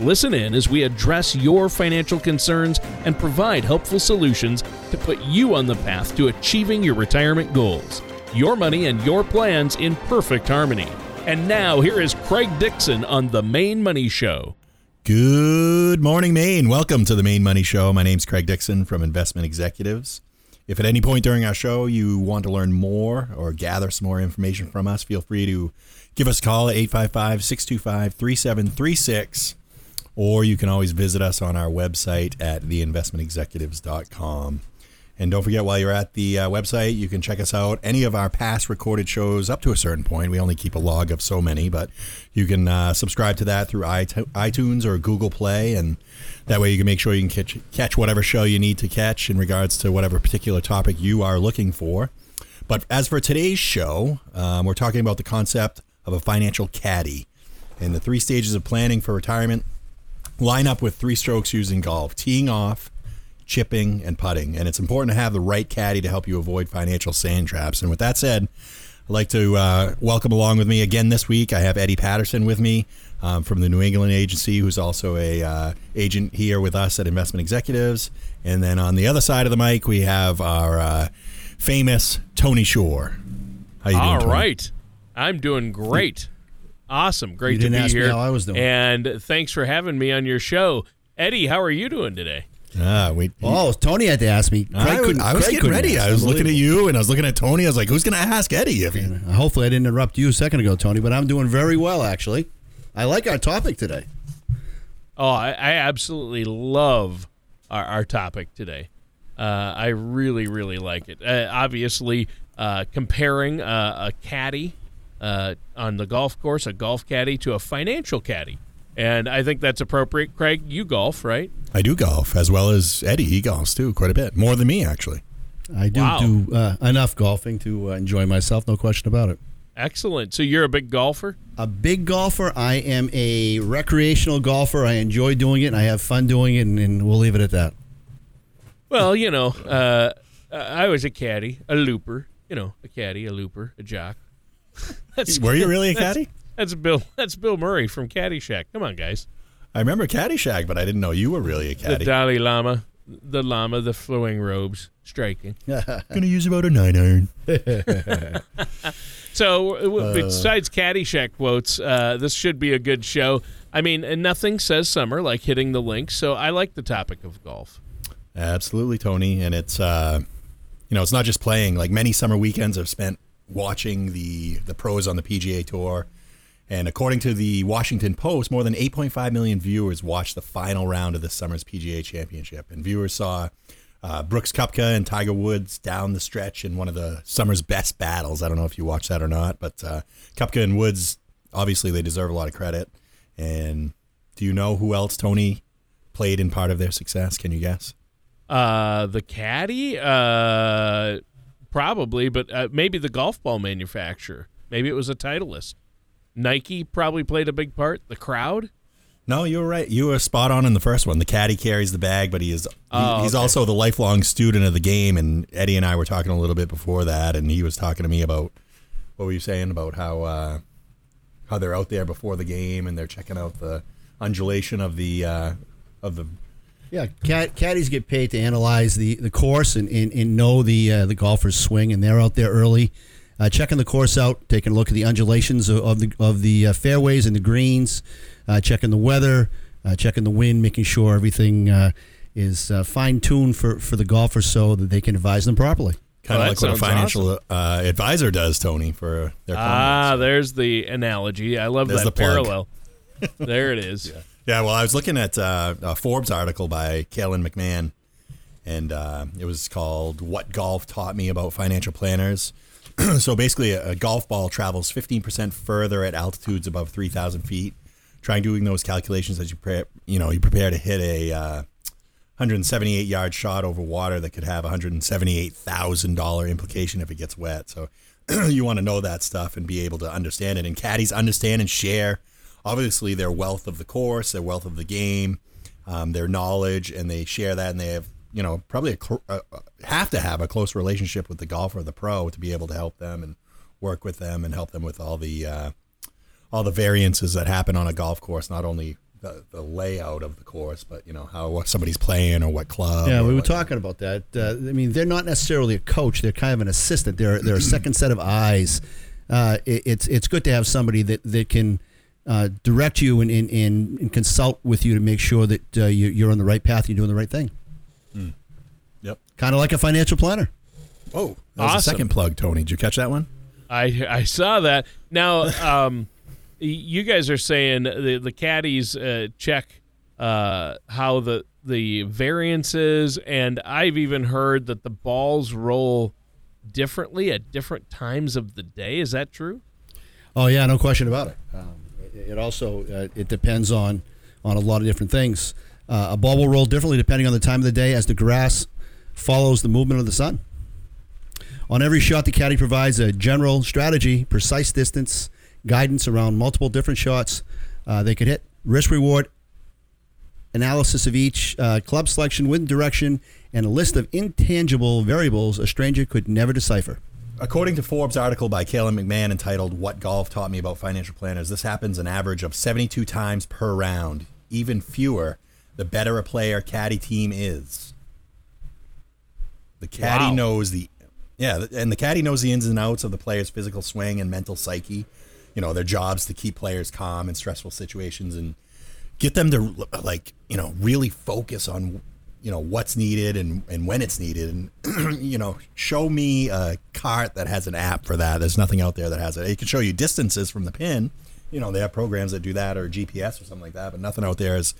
Listen in as we address your financial concerns and provide helpful solutions to put you on the path to achieving your retirement goals. Your money and your plans in perfect harmony. And now, here is Craig Dixon on The Maine Money Show. Good morning, Maine. Welcome to The Maine Money Show. My name's Craig Dixon from Investment Executives. If at any point during our show you want to learn more or gather some more information from us, feel free to give us a call at 855-625-3736. Or you can always visit us on our website at theinvestmentexecutives.com. And don't forget, while you're at the website, you can check us out. Any of our past recorded shows up to a certain point. We only keep a log of so many, but you can subscribe to that through iTunes or Google Play. And that way you can make sure you can catch whatever show you need to catch in regards to whatever particular topic you are looking for. But as for today's show, we're talking about the concept of a financial caddy and the three stages of planning for retirement. Line up with three strokes using golf: teeing off, chipping, and putting. And it's important to have the right caddy to help you avoid financial sand traps. And with that said, I'd like to welcome along with me again this week. I have Eddie Patterson with me from the New England agency, who's also a agent here with us at Investment Executives. And then on the other side of the mic, we have our famous Tony Shore. How you doing, Tony? All right. I'm doing great. Awesome. Great to be here. You didn't ask me how I was doing. And thanks for having me on your show. Eddie, how are you doing today? Tony had to ask me. I was getting ready. I was looking at you and I was looking at Tony. I was like, who's going to ask Eddie? Hopefully I didn't interrupt you a second ago, Tony, but I'm doing very well, actually. I like our topic today. Oh, I absolutely love our topic today. I really, really like it. Obviously, comparing a caddy on the golf course, a golf caddy, to a financial caddy. And I think that's appropriate. Craig, you golf, right? I do golf, as well as Eddie. He golfs, too, quite a bit. More than me, actually. I do enough golfing to enjoy myself, no question about it. Excellent. So you're a big golfer? A big golfer. I am a recreational golfer. I enjoy doing it, and I have fun doing it, and we'll leave it at that. Well, you know, I was a caddy, a looper, a jock. Were you really a caddy? That's Bill Murray from Caddyshack. Come on, guys. I remember Caddyshack, but I didn't know you were really a caddy. The Dalai Lama, the flowing robes, striking. Going to use about a 9-iron. So besides Caddyshack quotes, this should be a good show. I mean, and nothing says summer like hitting the links, so I like the topic of golf. Absolutely, Tony. And it's, it's not just playing. Like many summer weekends I've spent watching the pros on the PGA Tour. And according to the Washington Post, more than 8.5 million viewers watched the final round of this summer's PGA Championship. And viewers saw Brooks Koepka and Tiger Woods down the stretch in one of the summer's best battles. I don't know if you watched that or not, but Koepka and Woods, obviously they deserve a lot of credit. And do you know who else, Tony, played in part of their success? Can you guess? The caddy? Probably, but maybe the golf ball manufacturer. Maybe it was a Titleist. Nike probably played a big part. The crowd? No, you were right. You were spot on in the first one. The caddy carries the bag, but he's also the lifelong student of the game. And Eddie and I were talking a little bit before that, and he was talking to me about, what were you saying, about how they're out there before the game and they're checking out the undulation of the. Yeah, caddies get paid to analyze the course and know the golfer's swing, and they're out there early, checking the course out, taking a look at the undulations of the fairways and the greens, checking the weather, checking the wind, making sure everything is fine-tuned for the golfer so that they can advise them properly. Kind of like what a financial advisor does, Tony, for their clients. Ah, there's the analogy. I love that parallel. There it is. Yeah. Yeah, well, I was looking at a Forbes article by Kalen McMahon, and it was called What Golf Taught Me About Financial Planners. So basically, a golf ball travels 15% further at altitudes above 3,000 feet. Trying doing those calculations as you prepare to hit a 178-yard shot over water that could have $178,000 implication if it gets wet. So you want to know that stuff and be able to understand it. And caddies understand and share, obviously, their wealth of the course, their wealth of the game, their knowledge, and they share that. And they have, you know, probably have to have a close relationship with the golfer or the pro to be able to help them and work with them and help them with all the variances that happen on a golf course, not only the layout of the course, but, you know, how somebody's playing or what club. Yeah, we were talking about that. I mean, they're not necessarily a coach. They're kind of an assistant. They're a second set of eyes. It's good to have somebody that can direct you and consult with you to make sure that you're on the right path, you're doing the right thing. Mm. Yep. Kind of like a financial planner. Oh, that was awesome. A second plug, Tony. Did you catch that one? I saw that. Now, you guys are saying the caddies check how the variance is, and I've even heard that the balls roll differently at different times of the day. Is that true? Oh, yeah, no question about it. It also it depends on a lot of different things. A ball will roll differently depending on the time of the day as the grass follows the movement of the sun. On every shot, the caddy provides a general strategy, precise distance, guidance around multiple different shots they could hit. Risk-reward analysis of each, club selection, wind direction, and a list of intangible variables a stranger could never decipher. According to Forbes article by Kalen McMahon entitled "What Golf Taught Me About Financial Planners," this happens an average of 72 times per round. Even fewer, the better a player caddy team is. The caddy knows the ins and outs of the player's physical swing and mental psyche. You know, their job's to keep players calm in stressful situations and get them to, like, you know, really focus on, you know, what's needed and when it's needed. And, you know, show me a cart that has an app for that. There's nothing out there that has it. It can show you distances from the pin. You know, they have programs that do that or GPS or something like that, but nothing out there is,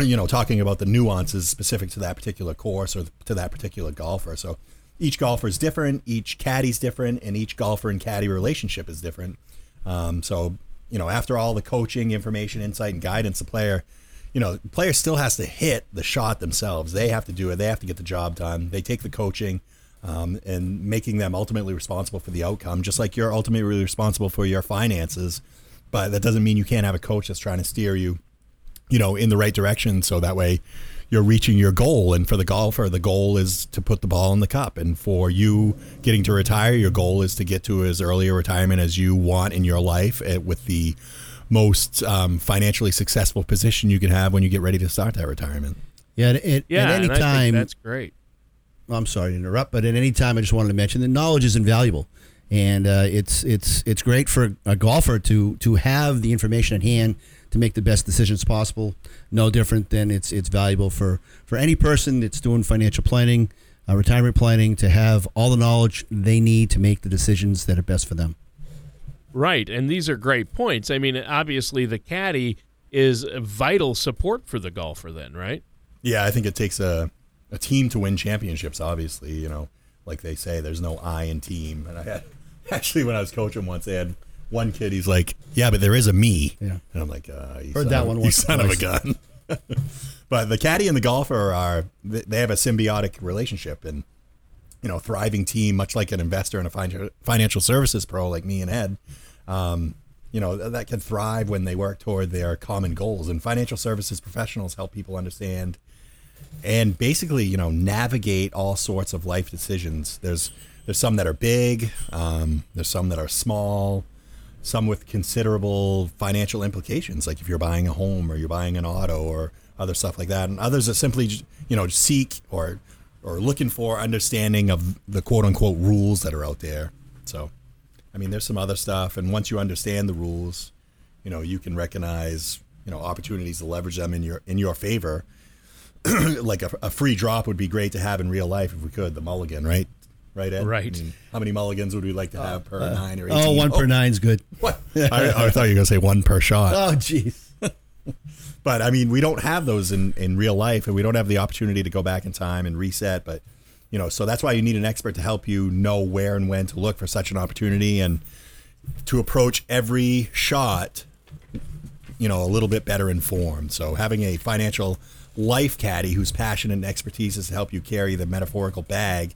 you know, talking about the nuances specific to that particular course or to that particular golfer. So each golfer is different, each caddy's different, and each golfer and caddy relationship is different. So, you know, after all the coaching, information, insight, and guidance, the player still has to hit the shot themselves. They have to do it. They have to get the job done. They take the coaching, and making them ultimately responsible for the outcome, just like you're ultimately responsible for your finances. But that doesn't mean you can't have a coach that's trying to steer you, you know, in the right direction. So that way you're reaching your goal. And for the golfer, the goal is to put the ball in the cup. And for you getting to retire, your goal is to get to as early a retirement as you want in your life with the most financially successful position you can have when you get ready to start that retirement. Yeah. At any time, that's great. I'm sorry to interrupt, but at any time, I just wanted to mention that knowledge is invaluable. And it's great for a golfer to have the information at hand to make the best decisions possible. No different than it's valuable for any person that's doing financial planning, retirement planning, to have all the knowledge they need to make the decisions that are best for them. Right, and these are great points. I mean, obviously the caddy is a vital support for the golfer then, right? Yeah, I think it takes a team to win championships, obviously. You know, like they say, there's no I in team. And I had... Actually, when I was coaching once, they had one kid. He's like, "Yeah, but there is a me," and I'm like, "Heard that one once." You son of a gun. But the caddy and the golfer they have a symbiotic relationship, and, you know, thriving team, much like an investor and a financial services pro like me and Ed, you know, that can thrive when they work toward their common goals. And financial services professionals help people understand and basically, you know, navigate all sorts of life decisions. There's some that are big, there's some that are small, some with considerable financial implications, like if you're buying a home or you're buying an auto or other stuff like that. And others that simply, you know, seek or looking for understanding of the quote unquote rules that are out there. So, I mean, there's some other stuff. And once you understand the rules, you know, you can recognize, you know, opportunities to leverage them in your favor. Like a free drop would be great to have in real life if we could, the mulligan, right? Right, Ed? Right. I mean, how many mulligans would we like to have per 9 or 18? Oh, one per 9's good. What? I thought you were going to say one per shot. Oh, jeez. But, I mean, we don't have those in real life, and we don't have the opportunity to go back in time and reset. But, you know, so that's why you need an expert to help you know where and when to look for such an opportunity and to approach every shot, you know, a little bit better informed. So having a financial life caddy whose passion and expertise is to help you carry the metaphorical bag,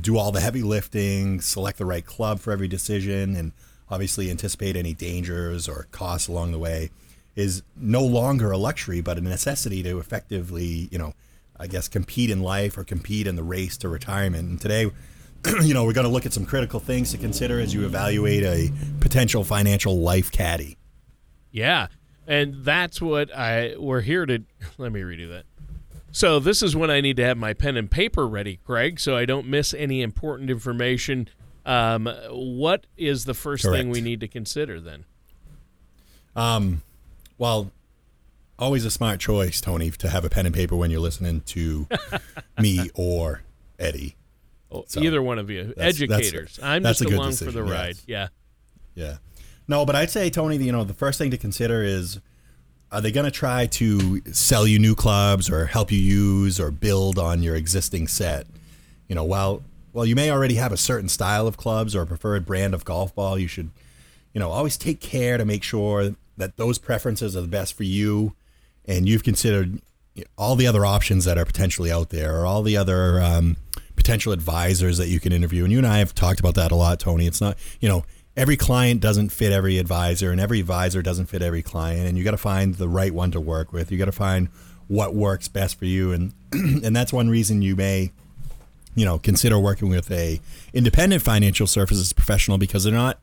do all the heavy lifting, select the right club for every decision, and obviously anticipate any dangers or costs along the way, is no longer a luxury, but a necessity to effectively, you know, I guess, compete in life or compete in the race to retirement. And today, you know, we're going to look at some critical things to consider as you evaluate a potential financial life caddy. Yeah. And that's what we're here to, let me redo that. So this is when I need to have my pen and paper ready, Craig, so I don't miss any important information. What is the first Correct. Thing we need to consider then? Well, always a smart choice, Tony, to have a pen and paper when you're listening to me or Eddie. Oh, so either one of you. Educators. I'm just along for the ride. Yes. Yeah. No, but I'd say, Tony, you know, the first thing to consider is, are they going to try to sell you new clubs or help you use or build on your existing set? You know, while you may already have a certain style of clubs or a preferred brand of golf ball, you should, you know, always take care to make sure that those preferences are the best for you, and you've considered all the other options that are potentially out there, or all the other potential advisors that you can interview. And you and I have talked about that a lot, Tony. It's not, you know, every client doesn't fit every advisor, and every advisor doesn't fit every client, and you got to find the right one to work with. You got to find what works best for you, and that's one reason you may, you know, consider working with a independent financial services professional, because they're not,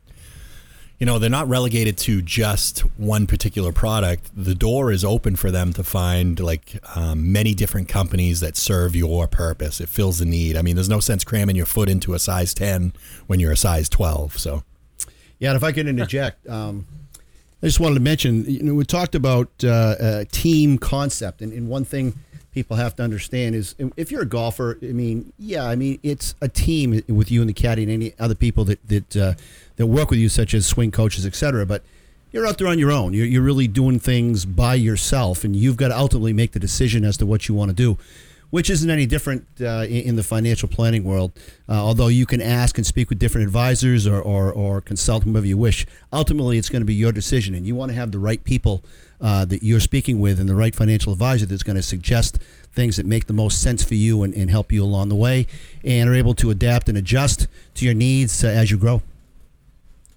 you know, they're not relegated to just one particular product. The door is open for them to find like many different companies that serve your purpose. It fills the need. I mean, there's no sense cramming your foot into a size 10 when you're a size 12. So. Yeah, and if I could interject, I just wanted to mention, you know, we talked about a team concept, and one thing people have to understand is, if you're a golfer, I mean, it's a team with you and the caddy and any other people that work with you, such as swing coaches, et cetera, but you're out there on your own. You're really doing things by yourself, and you've got to ultimately make the decision as to what you want to do, which isn't any different in the financial planning world, although you can ask and speak with different advisors or consult whomever you wish. Ultimately, it's going to be your decision, and you want to have the right people that you're speaking with and the right financial advisor that's going to suggest things that make the most sense for you and help you along the way, and are able to adapt and adjust to your needs as you grow.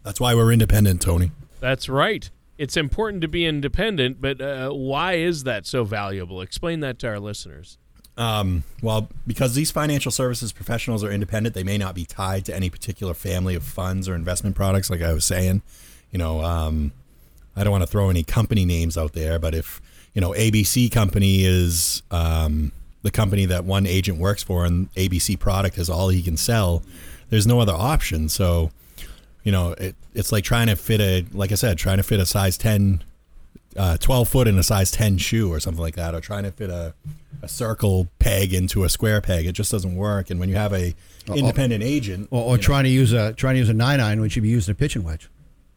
That's why we're independent, Tony. That's right. It's important to be independent, but why is that so valuable? Explain that to our listeners. Well, because these financial services professionals are independent, they may not be tied to any particular family of funds or investment products, like I was saying. You know, I don't want to throw any company names out there, but if, you know, ABC Company is the company that one agent works for, and ABC product is all he can sell, there's no other option. So, you know, it's like trying to fit a size 10 12 foot in a size 10 shoe or something like that, or trying to fit a circle peg into a square peg. It just doesn't work. And when you have a independent agent, or trying to use a 9-iron, which you'd be using a pitching wedge.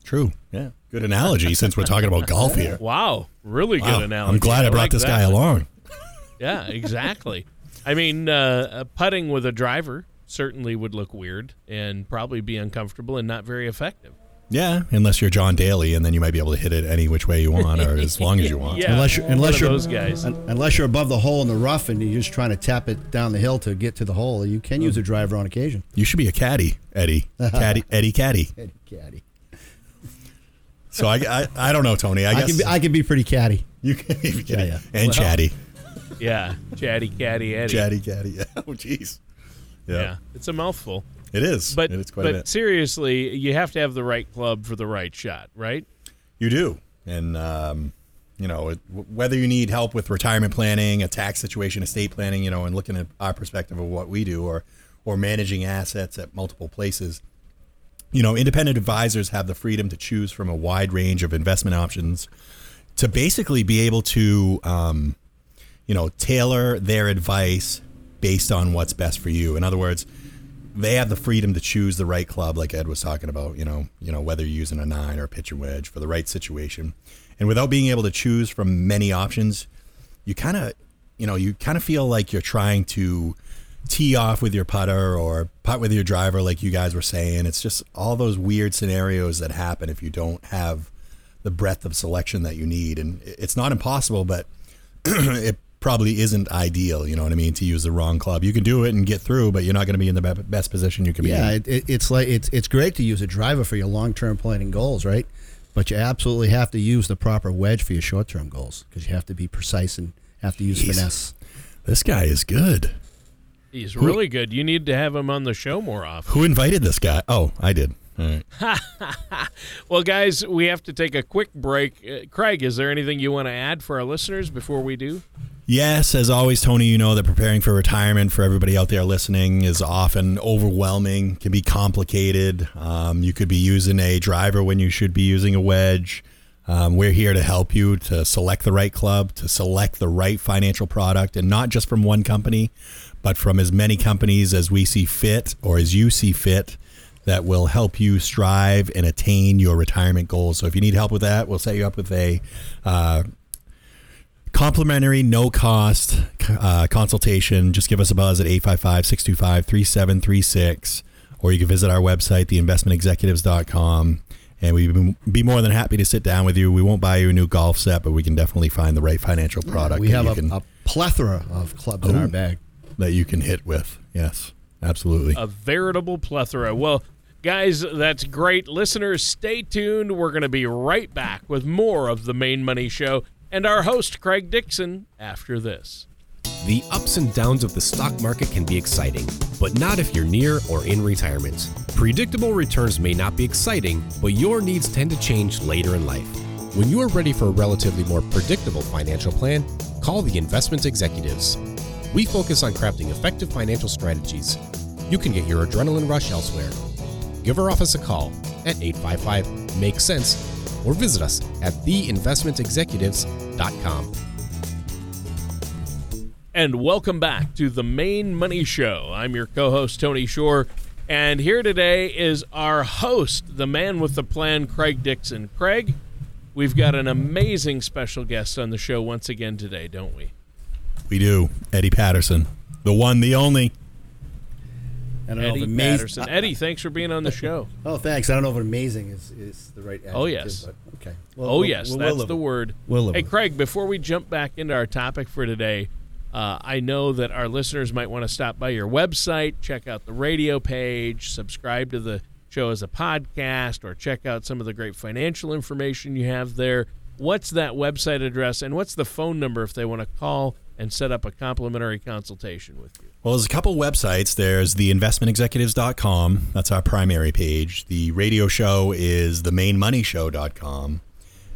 True. Yeah. Good analogy, since we're talking about golf here. Wow. Really good analogy. I'm glad I brought this guy along. Yeah, exactly. I mean, putting with a driver certainly would look weird and probably be uncomfortable and not very effective. Yeah, unless you're John Daly, and then you might be able to hit it any which way you want, or as long as you want. Yeah, unless you're those guys. Unless you're above the hole in the rough and you're just trying to tap it down the hill to get to the hole, you can use a driver on occasion. You should be a caddy, Eddie. Eddie Caddy. So I don't know, Tony. I guess I can be pretty caddy. You can be caddy. Yeah. And chatty. Yeah, chatty caddy Eddie. Chatty caddy. Yeah. Oh, jeez. Yeah, it's a mouthful. It is, but it's quite a bit. Seriously, you have to have the right club for the right shot, right? You do, and you know, whether you need help with retirement planning, a tax situation, estate planning, you know, and looking at our perspective of what we do, or managing assets at multiple places, you know, independent advisors have the freedom to choose from a wide range of investment options to basically be able to, you know, tailor their advice based on what's best for you. In other words, they have the freedom to choose the right club, like Ed was talking about, you know, whether you're using a 9 or a pitch and wedge for the right situation. And without being able to choose from many options, you kind of feel like you're trying to tee off with your putter or putt with your driver, like you guys were saying. It's just all those weird scenarios that happen if you don't have the breadth of selection that you need. And it's not impossible, but it probably isn't ideal, you know what I mean, to use the wrong club. You can do it and get through, but you're not going to be in the best position you can be in. Yeah, it's great to use a driver for your long-term planning goals, right? But you absolutely have to use the proper wedge for your short-term goals because you have to be precise and have to use finesse. This guy is good. He's really good. You need to have him on the show more often. Who invited this guy? Oh, I did. All right. Well, guys, we have to take a quick break. Craig, is there anything you want to add for our listeners before we do? Yes, as always, Tony, you know that preparing for retirement for everybody out there listening is often overwhelming, can be complicated. You could be using a driver when you should be using a wedge. We're here to help you to select the right club, to select the right financial product, and not just from one company, but from as many companies as we see fit or as you see fit that will help you strive and attain your retirement goals. So if you need help with that, we'll set you up with a complimentary, no-cost consultation. Just give us a buzz at 855-625-3736, or you can visit our website, theinvestmentexecutives.com. And we'd be more than happy to sit down with you. We won't buy you a new golf set, but we can definitely find the right financial product. We have a plethora of clubs in our bag that you can hit with. Yes, absolutely. A veritable plethora. Well, guys, that's great. Listeners, stay tuned. We're going to be right back with more of the Maine Money Show and our host, Craig Dixon, after this. The ups and downs of the stock market can be exciting, but not if you're near or in retirement. Predictable returns may not be exciting, but your needs tend to change later in life. When you are ready for a relatively more predictable financial plan, call the Investment Executives. We focus on crafting effective financial strategies. You can get your adrenaline rush elsewhere. Give our office a call at 855-MAKE-SENSE or visit us at theinvestmentexecutives.com. And welcome back to the Maine Money Show. I'm your co-host, Tony Shore, and here today is our host, the man with the plan, Craig Dixon. Craig, we've got an amazing special guest on the show once again today, don't we? We do. Eddie Patterson, the one, the only. Patterson. Eddie, thanks for being on the show. Oh, thanks. I don't know if amazing is the right adjective. Oh, yes. But okay. Well, that's the word. Hey, Craig, before we jump back into our topic for today, I know that our listeners might want to stop by your website, check out the radio page, subscribe to the show as a podcast, or check out some of the great financial information you have there. What's that website address, and what's the phone number if they want to call and set up a complimentary consultation with you? Well, there's a couple websites. There's theinvestmentexecutives.com. That's our primary page. The radio show is themainemoneyshow.com.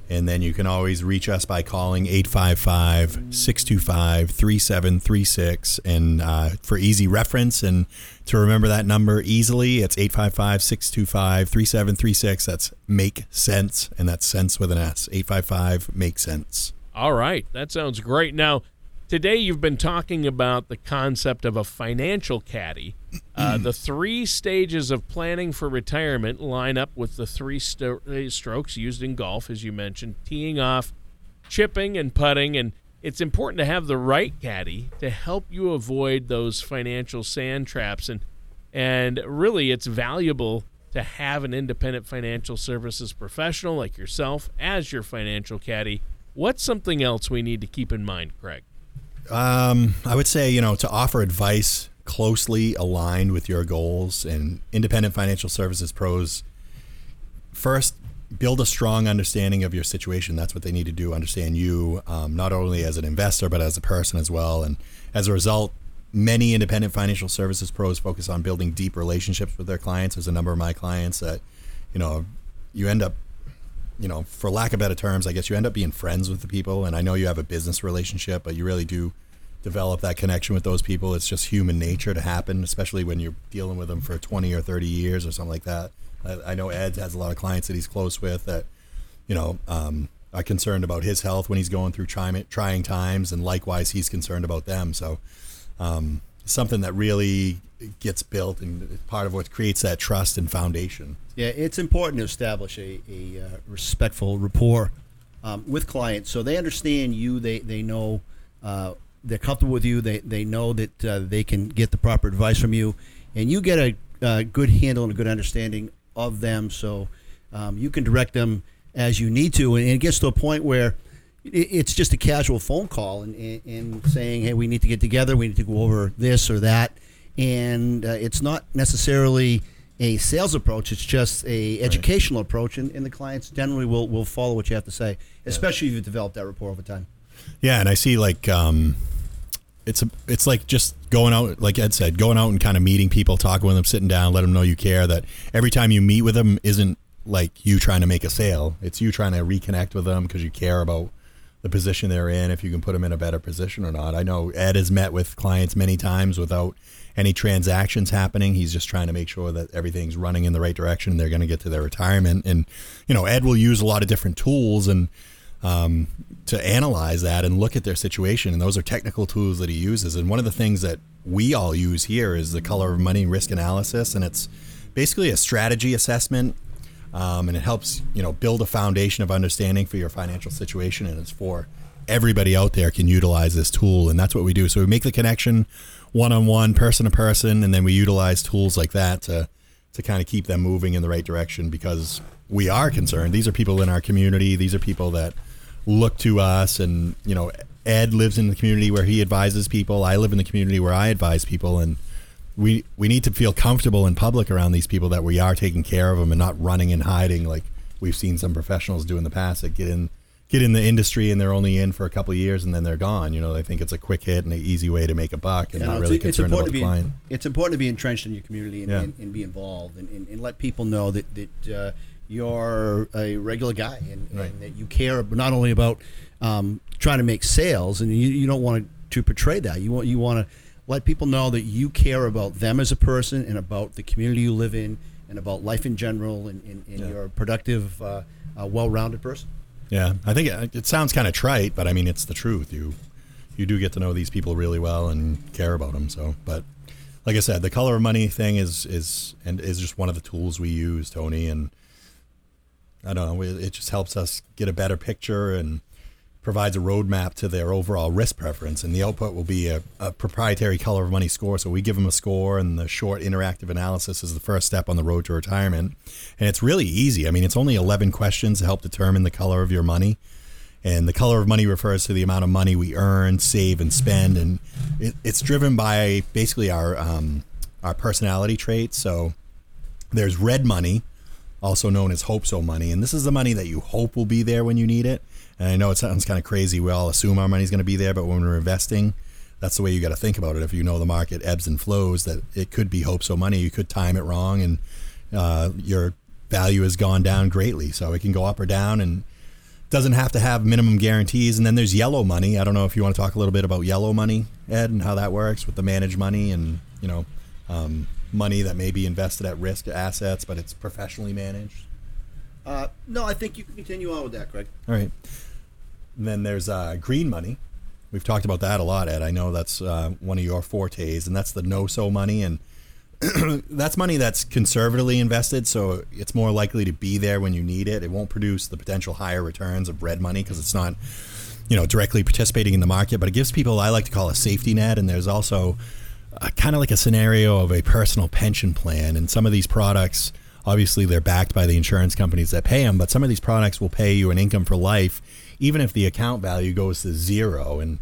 And then you can always reach us by calling 855-625-3736. And for easy reference and to remember that number easily, it's 855-625-3736. That's Make Sense, and that's sense with an S. 855-MAKE-SENSE. All right. That sounds great. Now, today you've been talking about the concept of a financial caddy. The three stages of planning for retirement line up with the three strokes used in golf, as you mentioned, teeing off, chipping, and putting. And it's important to have the right caddy to help you avoid those financial sand traps. And really, it's valuable to have an independent financial services professional like yourself as your financial caddy. What's something else we need to keep in mind, Craig? I would say, to offer advice closely aligned with your goals, and independent financial services pros first build a strong understanding of your situation. That's what they need to do. Understand you, not only as an investor, but as a person as well. And as a result, many independent financial services pros focus on building deep relationships with their clients. There's a number of my clients that, you end up, for lack of better terms, I guess you end up being friends with the people. And I know you have a business relationship, but you really do develop that connection with those people. It's just human nature to happen, especially when you're dealing with them for 20 or 30 years or something like that. I know Ed has a lot of clients that he's close with that, are concerned about his health when he's going through trying times. And likewise, he's concerned about them. So something that really gets built and part of what creates that trust and foundation. Yeah, it's important to establish a respectful rapport with clients so they understand you, they know they're comfortable with you, they know that they can get the proper advice from you, and you get a good handle and a good understanding of them so you can direct them as you need to. And it gets to a point where it's just a casual phone call and saying, hey, we need to get together, we need to go over this or that. And it's not necessarily a sales approach, it's just a educational approach, and the clients generally will follow what you have to say, especially if you've developed that rapport over time. Yeah, and I see like it's like just going out, like Ed said, going out and kind of meeting people, talking with them, sitting down, let them know you care, that every time you meet with them isn't like you trying to make a sale, it's you trying to reconnect with them because you care about the position they're in, if you can put them in a better position or not. I know Ed has met with clients many times without any transactions happening. He's just trying to make sure that everything's running in the right direction and they're going to get to their retirement. And, you know, Ed will use a lot of different tools and to analyze that and look at their situation. And those are technical tools that he uses. And one of the things that we all use here is the Color of Money risk analysis. And it's basically a strategy assessment. And it helps, you know, build a foundation of understanding for your financial situation. And it's for everybody out there can utilize this tool. And that's what we do. So we make the connection one-on-one, person to person. And then we utilize tools like that to kind of keep them moving in the right direction, because we are concerned. These are people in our community. These are people that look to us. And, you know, Ed lives in the community where he advises people. I live in the community where I advise people. And we need to feel comfortable in public around these people, that we are taking care of them and not running and hiding like we've seen some professionals do in the past that get in the industry and they're only in for a couple of years and then they're gone. You know, they think it's a quick hit and an easy way to make a buck and not really concerned about the client. It's important to be entrenched in your community and be involved and let people know that you're a regular guy and that you care not only about trying to make sales, and you don't want to portray that. You want to let people know that you care about them as a person and about the community you live in and about life in general and you're a productive, well-rounded person. Yeah, I think it sounds kind of trite, but I mean, it's the truth. You do get to know these people really well and care about them. So, but like I said, the Color of Money thing is just one of the tools we use, Tony. And I don't know, it just helps us get a better picture and provides a roadmap to their overall risk preference, and the output will be a proprietary Color of Money score. So we give them a score, and the short interactive analysis is the first step on the road to retirement. And it's really easy. I mean, it's only 11 questions to help determine the color of your money. And the color of money refers to the amount of money we earn, save, and spend. And it's driven by basically our personality traits. So there's red money, also known as hope-so money. And this is the money that you hope will be there when you need it. And I know it sounds kind of crazy. We all assume our money's going to be there, but when we're investing, that's the way you got to think about it. If you know the market ebbs and flows, that it could be hope-so money. You could time it wrong, and your value has gone down greatly. So it can go up or down, and doesn't have to have minimum guarantees. And then there's yellow money. I don't know if you want to talk a little bit about yellow money, Ed, and how that works with the managed money and, you know, money that may be invested at risk assets, but it's professionally managed. No, I think you can continue on with that, Craig. All right. And then there's green money. We've talked about that a lot, Ed. I know that's one of your fortes, and that's the no-so money. And that's money that's conservatively invested, so it's more likely to be there when you need it. It won't produce the potential higher returns of red money because it's not, you know, directly participating in the market. But it gives people, I like to call, a safety net. And there's also kind of like a scenario of a personal pension plan. And some of these products, obviously, they're backed by the insurance companies that pay them, but some of these products will pay you an income for life, even if the account value goes to zero. And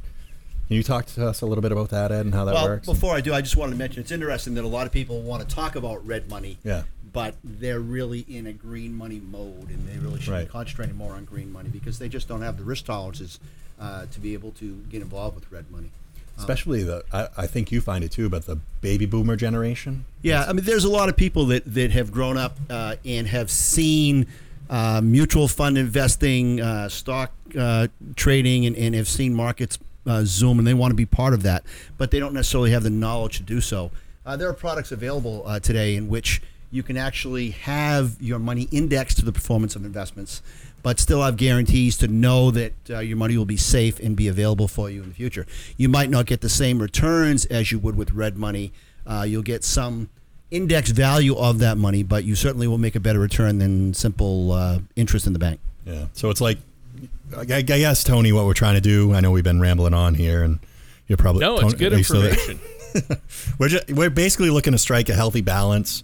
can you talk to us a little bit about that, Ed, and how that works? Before I do, I just wanted to mention it's interesting that a lot of people want to talk about red money, but they're really in a green money mode, and they really should be concentrating more on green money because they just don't have the risk tolerances to be able to get involved with red money. Especially I think you find it too, but the baby boomer generation. Yeah, I mean, there's a lot of people that have grown up and have seen mutual fund investing, stock trading, and have seen markets zoom, and they want to be part of that, but they don't necessarily have the knowledge to do so. There are products available today in which you can actually have your money indexed to the performance of investments, but still have guarantees to know that your money will be safe and be available for you in the future. You might not get the same returns as you would with red money. You'll get some index value of that money, but you certainly will make a better return than simple interest in the bank. Yeah, so it's like, I guess, Tony, what we're trying to do, I know we've been rambling on here, and you're probably... No, Tony, it's good information. We're basically looking to strike a healthy balance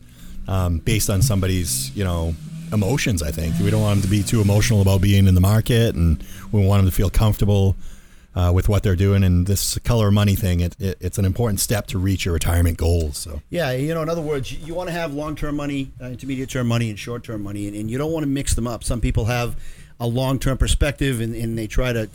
based on somebody's, you know, emotions, I think. We don't want them to be too emotional about being in the market, and we want them to feel comfortable with what they're doing. And this Color of Money thing, it's an important step to reach your retirement goals. So yeah, you know, in other words, you want to have long-term money, intermediate-term money, and short-term money, and you don't want to mix them up. Some people have a long-term perspective, and they try to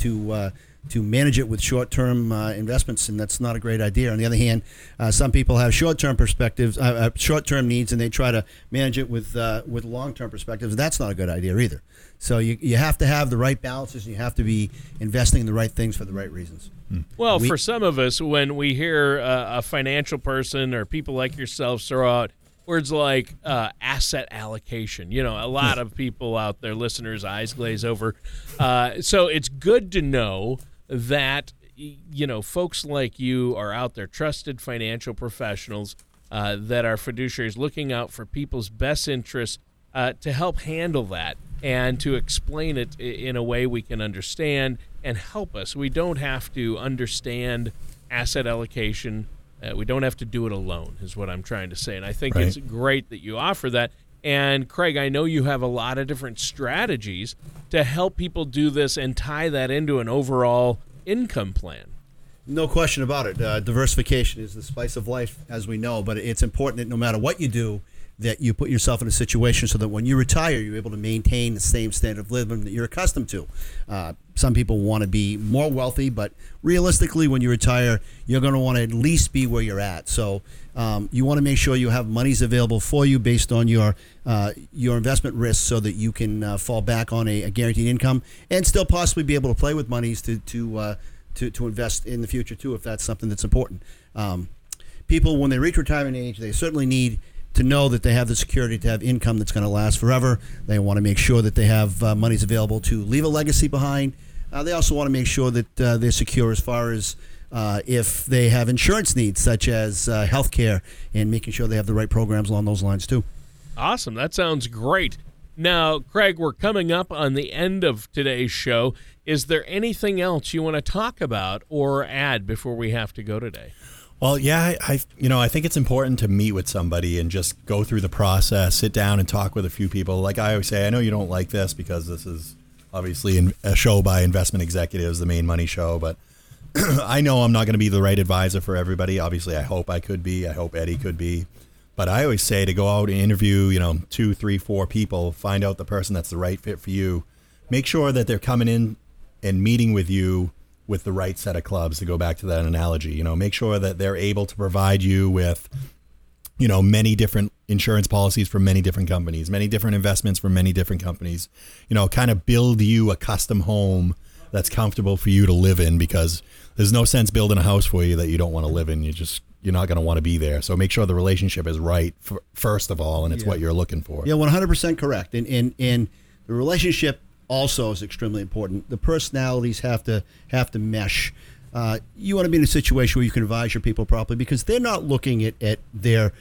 manage it with short-term investments, and that's not a great idea. On the other hand, some people have short-term perspectives, short-term needs, and they try to manage it with long-term perspectives, and that's not a good idea either. So you have to have the right balances, and you have to be investing in the right things for the right reasons. Well, for some of us, when we hear a financial person or people like yourself throw out words like asset allocation, you know, a lot of people out there, listeners, eyes glaze over. So it's good to know that, you know, folks like you are out there, trusted financial professionals that are fiduciaries looking out for people's best interests to help handle that and to explain it in a way we can understand and help us. We don't have to understand asset allocation. We don't have to do it alone is what I'm trying to say. And I think It's great that you offer that. And Craig, I know you have a lot of different strategies to help people do this and tie that into an overall income plan. No question about it. Diversification is the spice of life, as we know, but it's important that no matter what you do, that you put yourself in a situation so that when you retire, you're able to maintain the same standard of living that you're accustomed to. Some people want to be more wealthy, but realistically, when you retire, you're going to want to at least be where you're at. So you want to make sure you have monies available for you based on your investment risk so that you can fall back on a guaranteed income and still possibly be able to play with monies to invest in the future, too, if that's something that's important. People, when they reach retirement age, they certainly need to know that they have the security to have income that's going to last forever. They want to make sure that they have monies available to leave a legacy behind. They also want to make sure that they're secure as far as if they have insurance needs, such as health care, and making sure they have the right programs along those lines too. Awesome. That sounds great. Now, Craig, we're coming up on the end of today's show. Is there anything else you want to talk about or add before we have to go today? Well, yeah, I think it's important to meet with somebody and just go through the process, sit down and talk with a few people. Like I always say, I know you don't like this because this is obviously a show by investment executives, the Maine Money Show, but I know I'm not going to be the right advisor for everybody. Obviously, I hope I could be. I hope Eddie could be. But I always say to go out and interview, you know, 2, 3, 4 people, find out the person that's the right fit for you. Make sure that they're coming in and meeting with you with the right set of clubs, to go back to that analogy. You know, make sure that they're able to provide you with, you know, many different insurance policies from many different companies, many different investments from many different companies, you know, kind of build you a custom home that's comfortable for you to live in, because there's no sense building a house for you that you don't want to live in. You're not going to want to be there. So make sure the relationship is right first of all, and it's what you're looking for. Yeah, 100% correct. And the relationship also is extremely important. The personalities have to mesh. You want to be in a situation where you can advise your people properly, because they're not looking at their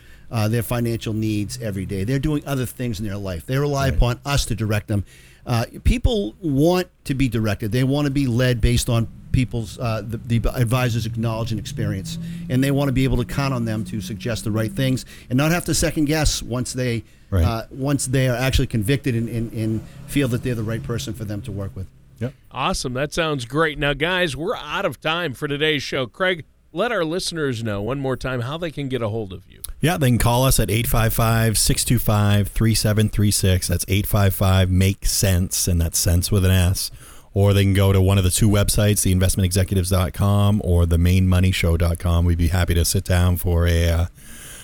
financial needs every day. They're doing other things in their life. They rely upon us to direct them. People want to be directed. They want to be led based on people's the advisors' knowledge and experience, and they want to be able to count on them to suggest the right things and not have to second guess once they are actually convicted and feel that they're the right person for them to work with. Yep. Awesome. That sounds great. Now, guys, we're out of time for today's show. Craig, let our listeners know one more time how they can get a hold of you. Yeah, they can call us at 855-625-3736. That's 855-MAKE-SENSE, and that's sense with an S. Or they can go to one of the two websites, theinvestmentexecutives.com or themainemoneyshow.com. We'd be happy to sit down for a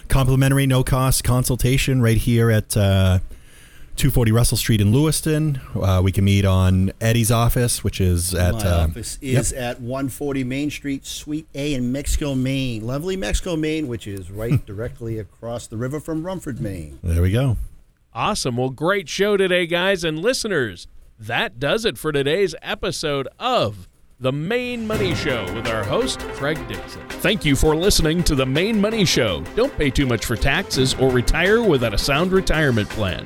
complimentary, no-cost consultation right here at 240 Russell Street in Lewiston. We can meet on Eddie's office, which is at... My office is at 140 Main Street, Suite A in Mexico, Maine. Lovely Mexico, Maine, which is right directly across the river from Rumford, Maine. There we go. Awesome. Well, great show today, guys and listeners. That does it for today's episode of The Maine Money Show with our host, Craig Dixon. Thank you for listening to The Maine Money Show. Don't pay too much for taxes or retire without a sound retirement plan.